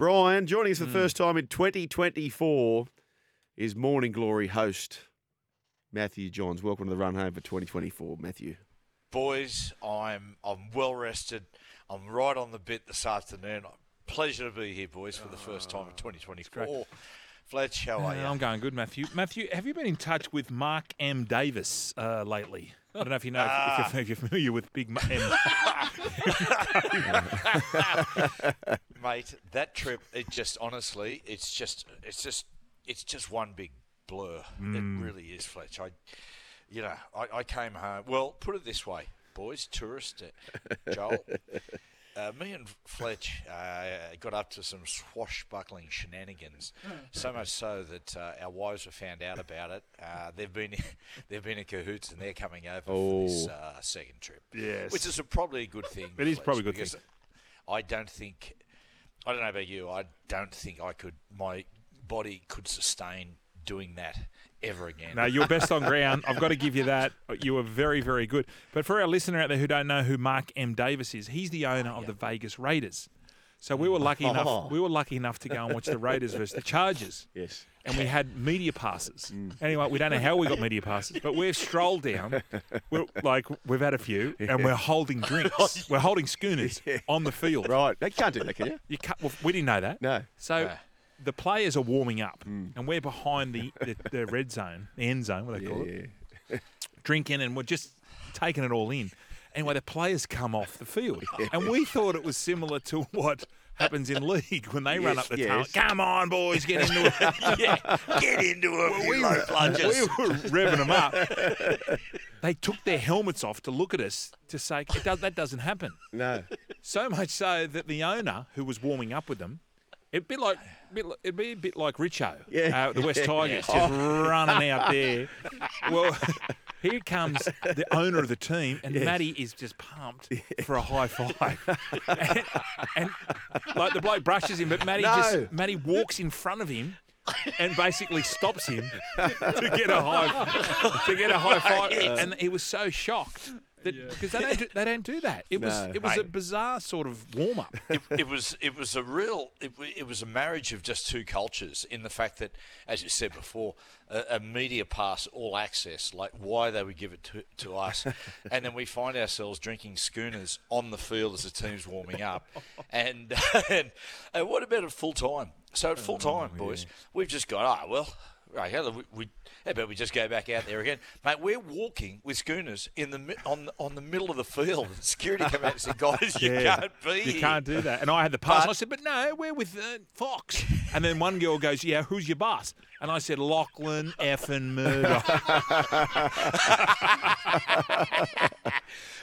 Brian, joining us for the first time in 2024 is Morning Glory host Matty Johns. Welcome to the run home for 2024, Matthew. Boys, I'm well rested. I'm right on the bit this afternoon. Pleasure to be here, boys, for the first time in 2024. Fletch, how are you? I'm going good, Matthew. Matthew, have you been in touch with Mark M. Davis lately? I don't know if you know if you're familiar with Big M. Mate, that trip, it's just one big blur. It really is, Fletch. I came home. Well, put it this way, boys, tourist Joel. Me and Fletch got up to some swashbuckling shenanigans, so much so that our wives were found out about it. They've been in cahoots, and they're coming over for this second trip. Yes, which is probably a good thing. It is probably a good thing. I don't know about you. I don't think my body could sustain doing that ever again. No, you're best on ground. I've got to give you that. You were very, very good. But for our listener out there who don't know who Mark M. Davis is, he's the owner of the Vegas Raiders. So we were lucky enough. We were lucky enough to go and watch the Raiders versus the Chargers. Yes. And we had media passes. Anyway, we don't know how we got media passes, but we've strolled down. We've had a few, and we're holding drinks. We're holding schooners on the field. Right. You can't do that, can you? You can't. Well, we didn't know that. No. So. No. The players are warming up, and we're behind the red zone, the end zone, what they call it, drinking, and we're just taking it all in. Anyway, the players come off the field, and we thought it was similar to what happens in league when they run up the tail. Come on, boys, get into it. Get into it. Well, we were revving them up. They took their helmets off to look at us to say, that doesn't happen. No. So much so that the owner who was warming up with them, it'd be a bit like Richo, the West Tigers, just running out there. Well, here comes the owner of the team, and Matty is just pumped for a high five. and the bloke brushes him, but Matty walks in front of him and basically stops him to get a high five. And he was so shocked. Because they don't do that. It was a bizarre sort of warm up. It was a marriage of just two cultures, in the fact that, as you said before, a media pass, all access, like why they would give it to us, and then we find ourselves drinking schooners on the field as the team's warming up, and what about at full time? So at full time, boys, we've just got Right, how about we just go back out there again? Mate, we're walking with schooners in the on the middle of the field. Security came out and said, guys, you can't be here. You can't do that. And I had the pass. And I said, but no, we're with Fox. And then one girl goes, yeah, who's your boss? And I said, Lachlan effing murder.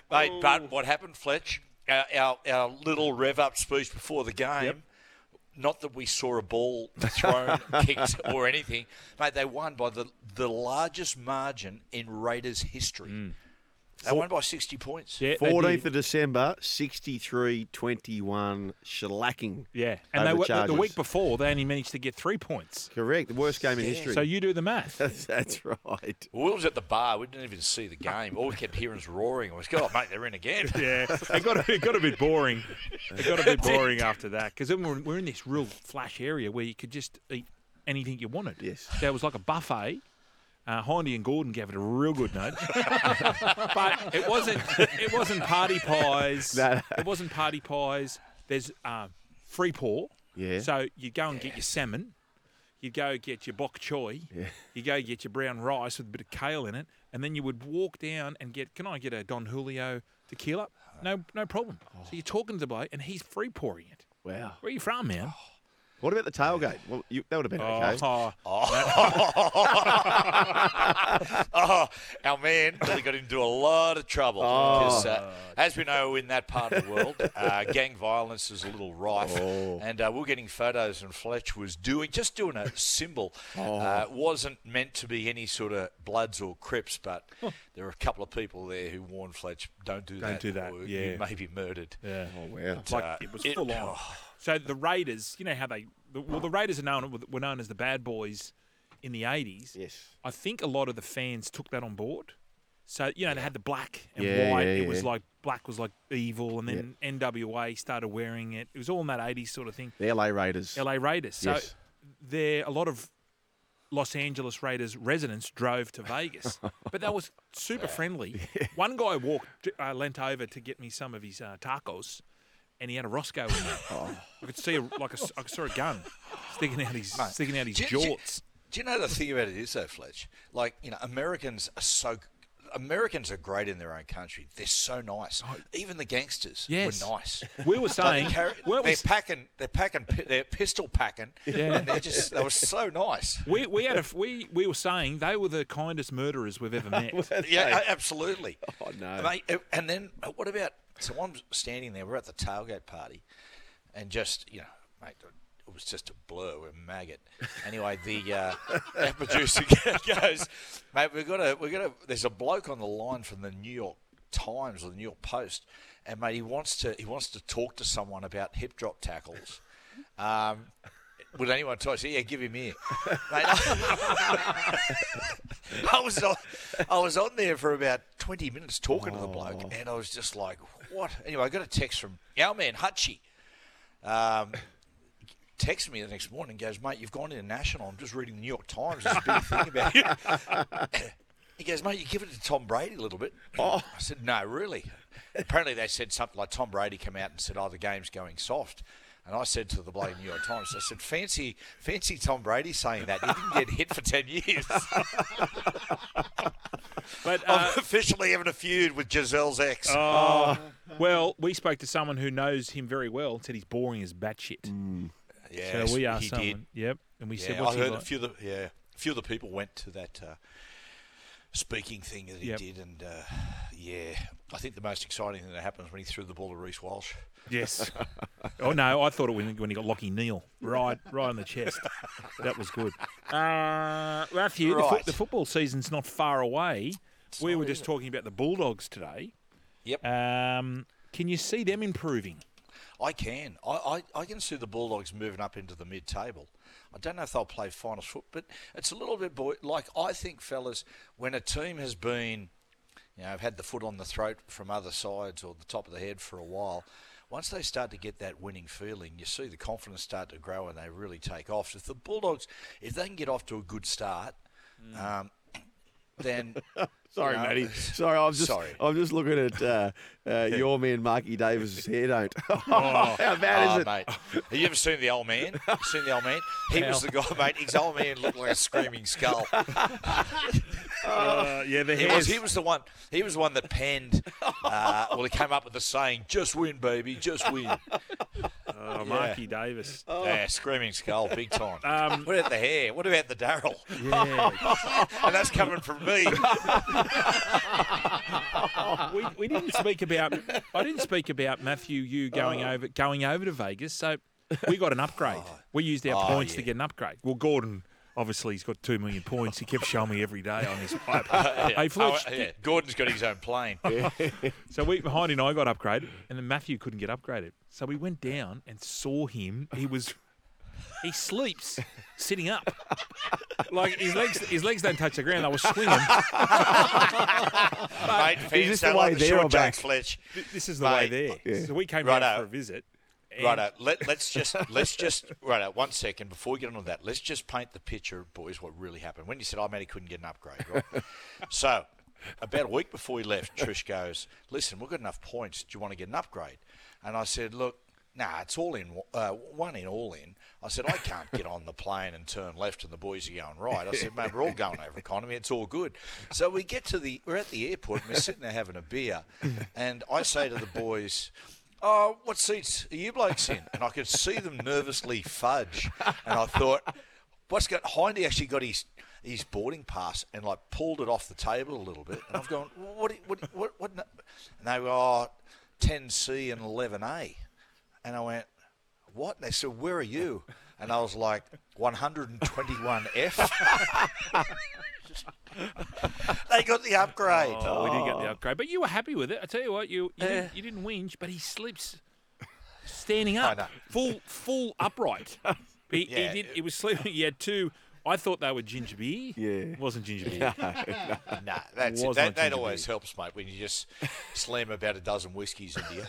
Mate, but what happened, Fletch, our little rev-up speech before the game, not that we saw a ball thrown, kicked, or anything. Mate, they won by the largest margin in Raiders history. They won by 60 points. Yeah, 14th of December, 63-21, shellacking. Yeah, and the week before, they only managed to get 3 points. Correct, the worst game in history. So you do the math. That's right. We was at the bar. We didn't even see the game. All we kept hearing was roaring. I was like, mate, they're in again. Yeah, it got a bit boring. It got a bit boring after that, because we're in this real flash area where you could just eat anything you wanted. Yes. So it was like a buffet. Heine and Gordon gave it a real good note, but it wasn't party pies. No. It wasn't party pies. There's free pour, so you go and get your salmon, you go get your bok choy, you go get your brown rice with a bit of kale in it, and then you would walk down and get. Can I get a Don Julio tequila? No problem. Oh. So you're talking to the bloke, and he's free pouring it. Wow, where are you from, man? Oh. What about the tailgate? Well, that would have been okay. Our man really got into a lot of trouble. Because, as we know, in that part of the world, gang violence is a little rife. And we're getting photos, and Fletch was doing a symbol. It wasn't meant to be any sort of Bloods or Crips, but there were a couple of people there who warned Fletch, don't do that. Don't do that. Or you may be murdered. Yeah. Oh, wow. But, it was full on. So the Raiders, you know how the Raiders were known as the bad boys in the 80s. Yes. I think a lot of the fans took that on board. So, you know, they had the black and white. It was like black was like evil. And then NWA started wearing it. It was all in that 80s sort of thing. The LA Raiders. LA Raiders. So there a lot of Los Angeles Raiders residents drove to Vegas. But that was super friendly. One guy walked, leant over to get me some of his tacos. And he had a Roscoe in there. I could see I saw a gun sticking out his jorts. Do you know the thing about it is though, Fletch? Like, you know, Americans are great in their own country. They're so nice. Even the gangsters were nice. We were saying like they're pistol packing. Yeah. And they were so nice. We were saying they were the kindest murderers we've ever met. Absolutely. Oh no. Mate, and then what about? So I'm standing there. We're at the tailgate party, and just mate. It was just a blur. We're a maggot. Anyway, the producer goes, mate, we've got to. There's a bloke on the line from the New York Times or the New York Post, and mate, he wants to talk to someone about hip drop tackles. Would anyone talk? So, give him here. Mate, I was on there for about 20 minutes talking to the bloke, and I was just like, what? Anyway, I got a text from our man Hutchie. Texted me the next morning and goes, mate, you've gone international. I'm just reading the New York Times. There's a big thing about it. He goes, mate, you give it to Tom Brady a little bit. I said, no, really? Apparently they said something like Tom Brady came out and said, the game's going soft. And I said to the bloke New York Times, I said, fancy Tom Brady saying that. He didn't get hit for 10 years. But I'm officially having a feud with Giselle's ex. Well, we spoke to someone who knows him very well and said he's boring as batshit. Mm. Yeah, so we asked he someone. Did. Yep, and we said, "What's I heard like? a few of the people went to that speaking thing that he did, and I think the most exciting thing that happened was when he threw the ball to Rhys Walsh. Yes. Oh no, I thought it when he got Lockie Neal right on the chest. That was good. Matthew, the football season's not far away. We were just talking about the Bulldogs today. Yep. Can you see them improving? I can. I can see the Bulldogs moving up into the mid-table. I don't know if they'll play finals foot, but it's a little bit I think, fellas, when a team has been, have had the foot on the throat from other sides or the top of the head for a while, once they start to get that winning feeling, you see the confidence start to grow and they really take off. So if the Bulldogs, they can get off to a good start, then... Sorry, Matty. I'm just looking at your man, Markie Davis's hair don't. How bad is it? Mate. Have you ever seen the old man? He was the guy, mate. His old man looked like a screaming skull. The hair. He was the one that penned. He came up with the saying, "Just win, baby, just win." Markie Davis. Yeah, screaming skull, big time. What about the hair? What about the Darryl? Yeah, and that's coming from me. We didn't speak about. I didn't speak about Matthew. You going over to Vegas, so we got an upgrade. We used our points to get an upgrade. Well, Gordon, obviously, he's got 2 million points. He kept showing me every day on his iPad. Hey, Fletch, Gordon's got his own plane. So Heine and I got upgraded, and then Matthew couldn't get upgraded. So we went down and saw him. He sleeps sitting up. Like his legs don't touch the ground. I was swinging. Mate, is this the way there or back? Fletch. This is the way there. Yeah. So we came down for a visit. Righto. Let's just 1 second before we get on with that. Let's just paint the picture, boys. What really happened when you said, Matty couldn't get an upgrade." Right? So about a week before we left, Trish goes, "Listen, we've got enough points. Do you want to get an upgrade?" And I said, "Look." Nah, it's all in, one in, all in. I said, I can't get on the plane and turn left and the boys are going right. I said, mate, we're all going over economy. It's all good. So we're at the airport and we're sitting there having a beer. And I say to the boys, what seats are you blokes in? And I could see them nervously fudge. And I thought, Heine actually got his boarding pass and pulled it off the table a little bit. And I've gone, what? And they were, 10C and 11A. And I went, what? And they said, where are you? And I was like, 121F. They got the upgrade. We didn't get the upgrade. But you were happy with it. I tell you what, you didn't whinge, but he sleeps standing up, full upright. He was sleeping. He had two I thought they were ginger beer. Yeah. It wasn't ginger beer. No, that's it. That always helps, mate, when you just slam about a dozen whiskies into you.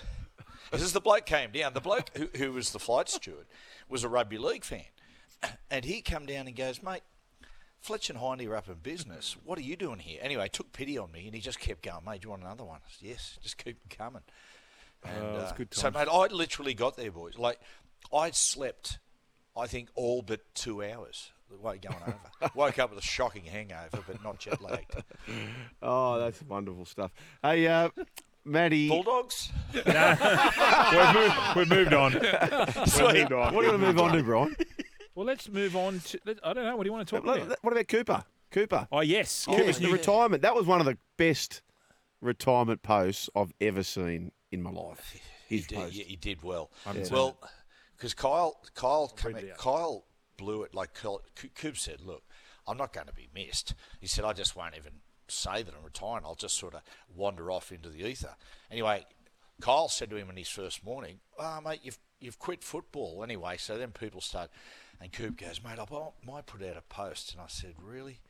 Because the bloke came down. The bloke who was the flight steward was a rugby league fan. And he come down and goes, mate, Fletch and Heine are up in business. What are you doing here? Anyway, took pity on me, and he just kept going, mate, do you want another one? I said, yes, just keep coming. And, it's good time. So, mate, I literally got there, boys. Like, I slept, I think, all but 2 hours going over. Woke up with a shocking hangover, but not jet lagged. Oh, that's wonderful stuff. Hey, Matty. Bulldogs? No. We've moved on. Sweet. What are we going to move on to, Brian? Well, let's move on to, I don't know, what do you want to talk about? What about Cooper? Oh, yes. Cooper's new retirement. That was one of the best retirement posts I've ever seen in my life. He did well. Well, because Kyle blew it. Like Coop said, look, I'm not going to be missed. He said, I just won't even say that I'm retiring. I'll just sort of wander off into the ether. Anyway, Kyle said to him in his first morning, oh, mate, you've quit football anyway. So then people start, and Coop goes, mate, I might put out a post. And I said, really?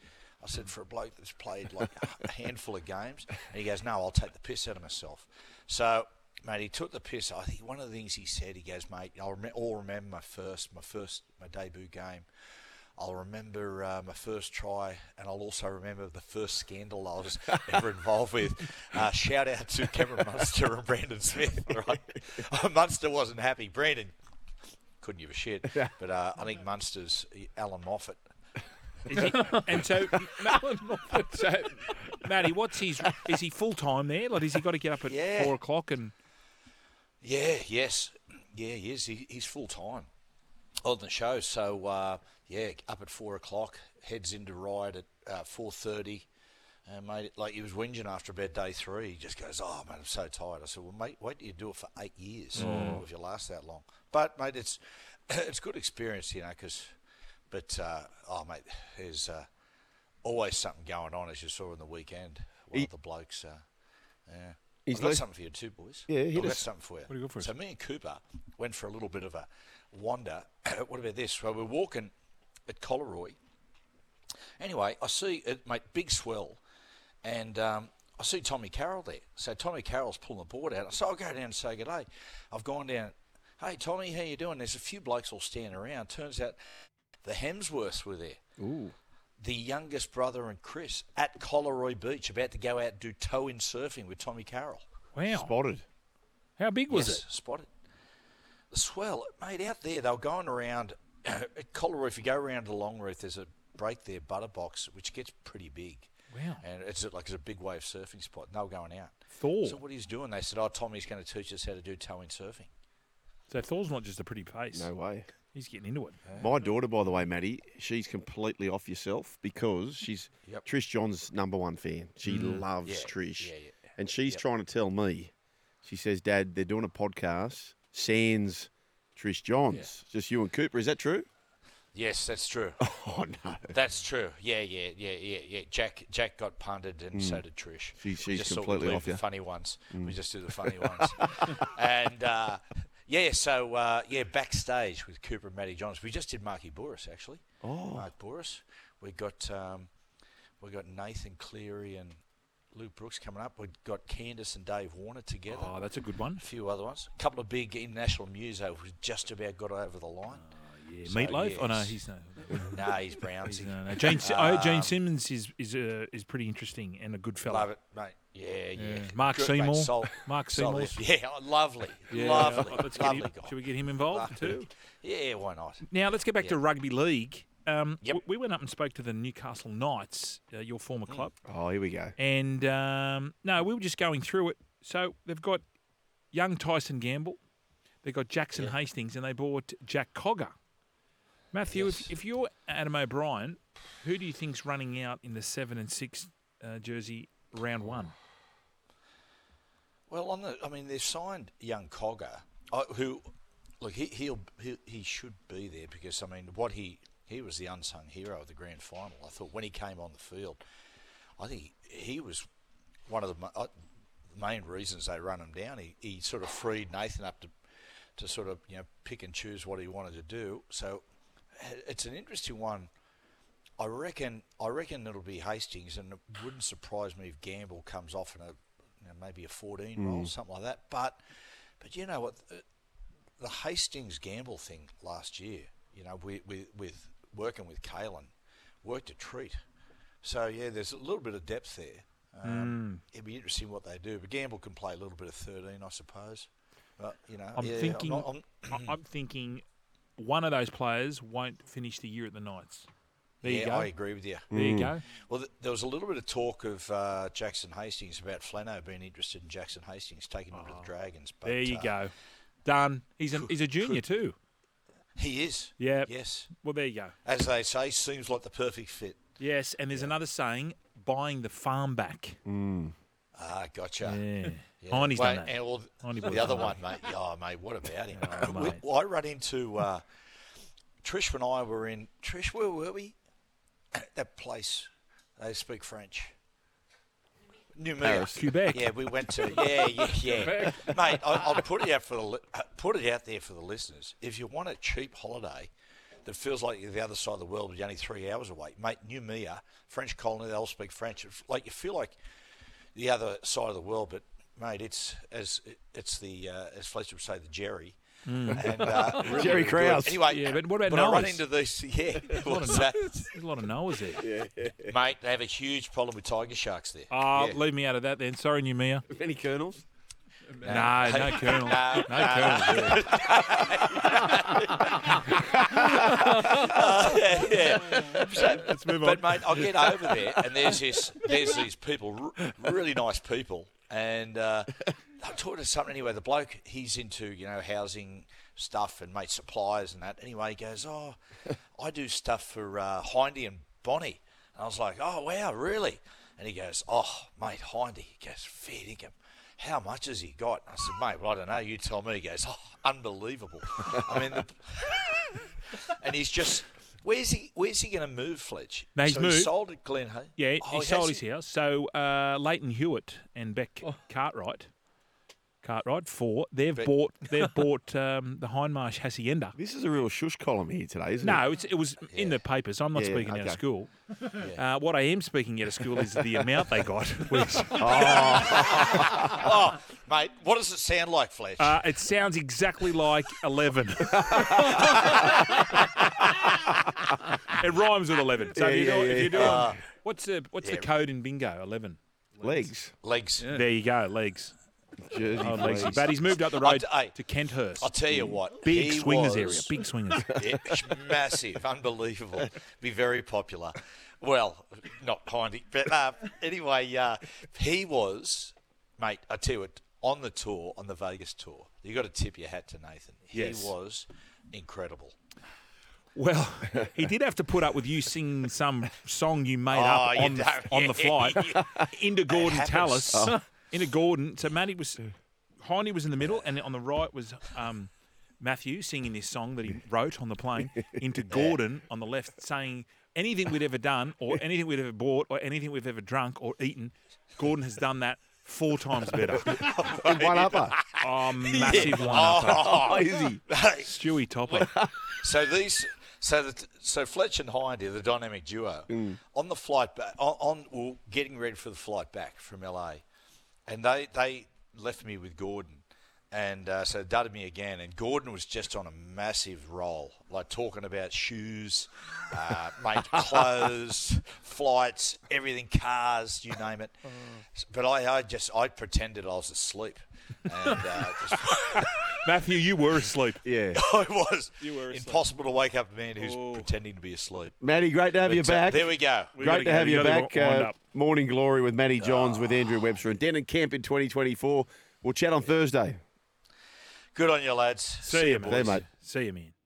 I said, for a bloke that's played like a handful of games. And he goes, no, I'll take the piss out of myself. So, mate, he took the piss. I think one of the things he said, he goes, mate, I'll remember my debut game. I'll remember my first try, and I'll also remember the first scandal I was ever involved with. Shout out to Cameron Munster and Brandon Smith. Right? Munster wasn't happy. Brandon couldn't give a shit. But I think Munster's Alan Moffat. And so, Matty, is he full time there? Like, has he got to get up at 4 o'clock? And he is. He's full time on the show. So. Up at 4 o'clock, heads into Ryde at 4:30, and mate, like he was whinging after about day three. He just goes, "Oh mate, I'm so tired." I said, "Well, mate, wait till you do it for 8 years if you last that long." But mate, it's good experience, you know. But there's always something going on, as you saw in the weekend. One of the blokes, I've got something for you too, boys. Yeah, I've got something for you. What do you got for us? So me and Cooper went for a little bit of a wander. What about this? Well, we're walking at Collaroy. Anyway, I see it, mate, big swell, and I see Tommy Carroll there. So Tommy Carroll's pulling the board out. So I go down and say good day. I've gone down. Hey Tommy, how you doing? There's a few blokes all standing around. Turns out the Hemsworths were there. Ooh. The youngest brother and Chris at Collaroy Beach, about to go out and do toe-in surfing with Tommy Carroll. Wow. Spotted. How big was it? Spotted. The swell, mate, out there they were going around. At Collaroy, if you go around to Longroot, there's a break there, Butterbox, which gets pretty big. Wow. And it's a big wave surfing spot. And they were going out. Thor. So what he's doing, they said, Tommy's going to teach us how to do toe-in surfing. So Thor's not just a pretty face. No way. He's getting into it. My daughter, by the way, Maddie, she's completely off yourself because she's Trish John's number one fan. She loves Trish. Yeah. And she's trying to tell me, she says, Dad, they're doing a podcast, sans Rhys Walsh, just you and Cooper. Is that true? Yes, that's true. Oh no, that's true. Yeah. Jack got punted, and so did Trish. She's just completely off. The funny ones. We just do the funny ones. And backstage with Cooper and Matty Johns, we just did Markie Boris actually. Oh, Mark Boris. We got Nathan Cleary and Luke Brooks coming up. We've got Candace and Dave Warner together. Oh, that's a good one. A few other ones. A couple of big international news we just about got over the line. So, Meatloaf? Yes. Oh, no, he's not. No, he's Brownsy. No. Gene Simmons is pretty interesting and a good fella. Love it, mate. Yeah. Mark Seymour. Yeah, lovely. Lovely. Lovely guy. Should we get him involved too? Yeah, why not? Now, let's get back to rugby league. We went up and spoke to the Newcastle Knights, your former club. Oh, here we go. And, we were just going through it. So they've got young Tyson Gamble. They've got Jackson Hastings, and they bought Jack Cogger. Matthew, if you're Adam O'Brien, who do you think's running out in the 7 and 6 jersey round one? Well, they've signed young Cogger, who, look, he should be there because, He was the unsung hero of the grand final. I thought when he came on the field, I think he was one of the main reasons they run him down. He sort of freed Nathan up to sort of pick and choose what he wanted to do. So it's an interesting one I reckon it'll be Hastings, and it wouldn't surprise me if Gamble comes off in a, maybe a 14 roll, something like that. But you know what, the Hastings Gamble thing last year, you know, with working with Kalen, worked a treat. So yeah, there's a little bit of depth there. It'd be interesting what they do. But Gamble can play a little bit of 13, I suppose. But, you know, I'm thinking one of those players won't finish the year at the Knights. There you go. I agree with you. There you go. Well, there was a little bit of talk of Jackson Hastings, about Flano being interested in Jackson Hastings, taking him to the Dragons. But, there you go. Done. He's a junior too. He is. Yeah. Yes. Well, there you go. As they say, seems like the perfect fit. Yes, and there's another saying, buying the farm back. Gotcha. Yeah. Yeah. Heine's done that. The other one, mate. Oh, mate, what about him? I run into Trish and I were in... Trish, where were we? At that place. They speak French. Nouméa. Quebec. Yeah, we went to... Yeah. Mate, I'll put it out there for the listeners. If you want a cheap holiday... It feels like you're the other side of the world, but you're only 3 hours away. Mate, Nouméa, French colony, they all speak French. It's like you feel like the other side of the world, but, mate, it's the, as Fletcher would say, the Jerry. And, really Jerry Krause. Anyway, but what about Noah's? I run into these, there's a lot of Noah's there. Yeah. Mate, they have a huge problem with tiger sharks there. Leave me out of that then. Sorry, Nouméa. Any colonels? No Colonel. No Colonel. So, let's move on. But mate, I'll get over there, and there's these people, really nice people, and I talked to something anyway. The bloke, he's into housing stuff and mate suppliers and that. Anyway, he goes, I do stuff for Heine and Bonnie, and I was like, oh wow, really? And he goes, oh mate, Heine. He goes, fair dinkum. How much has he got? I said, mate, well, I don't know. You tell me. He goes, unbelievable. I mean, and he's just, where's he going to move, Fletch? Now he's moved. He sold at Glen Hay. Yeah, he sold his house. So Leighton Hewitt and Beck Cartwright, they've bought the Hindmarsh Hacienda. This is a real shush column here today, isn't it? No, it was in the paper, so I'm not speaking out of school. Yeah. What I am speaking out of school is the amount they got. Which... Oh, mate, what does it sound like, Fletch? It sounds exactly like 11. It rhymes with 11. So what's the code in bingo? 11. Legs. Yeah. There you go, legs. Jersey, but he's moved up the road to Kenthurst. I'll tell you what. Big swingers area. Big swingers. Massive. Unbelievable. Be very popular. Well, not Heine. But anyway, he was, mate, I tell you what, on the tour, on the Vegas tour, you got to tip your hat to Nathan. He was incredible. Well, he did have to put up with you singing some song you made up on the flight into Gordon Tallis. Into Gordon, so Heine was in the middle, and on the right was Matthew singing this song that he wrote on the plane. Into Gordon on the left, saying anything we'd ever done, or anything we'd ever bought, or anything we've ever drunk or eaten, Gordon has done that 4 times better. One upper. Oh, massive one upper. Oh, is he? Stewie Topper. So Fletch and Heine, the dynamic duo, on the flight back, getting ready for the flight back from LA. And they left me with Gordon, and so they dudded me again. And Gordon was just on a massive roll, like talking about shoes, mate, clothes, flights, everything, cars, you name it. But I pretended I was asleep. And, Matthew, you were asleep. Yeah, I was. You were asleep. Impossible to wake up a man who's pretending to be asleep. Matty, great to have you back. There we go. Great to have you back. Morning Glory with Matty Johns, with Andrew Webster and Denon Kemp in 2024. We'll chat on Thursday. Good on you, lads. See you, boys. There, mate. See you, man.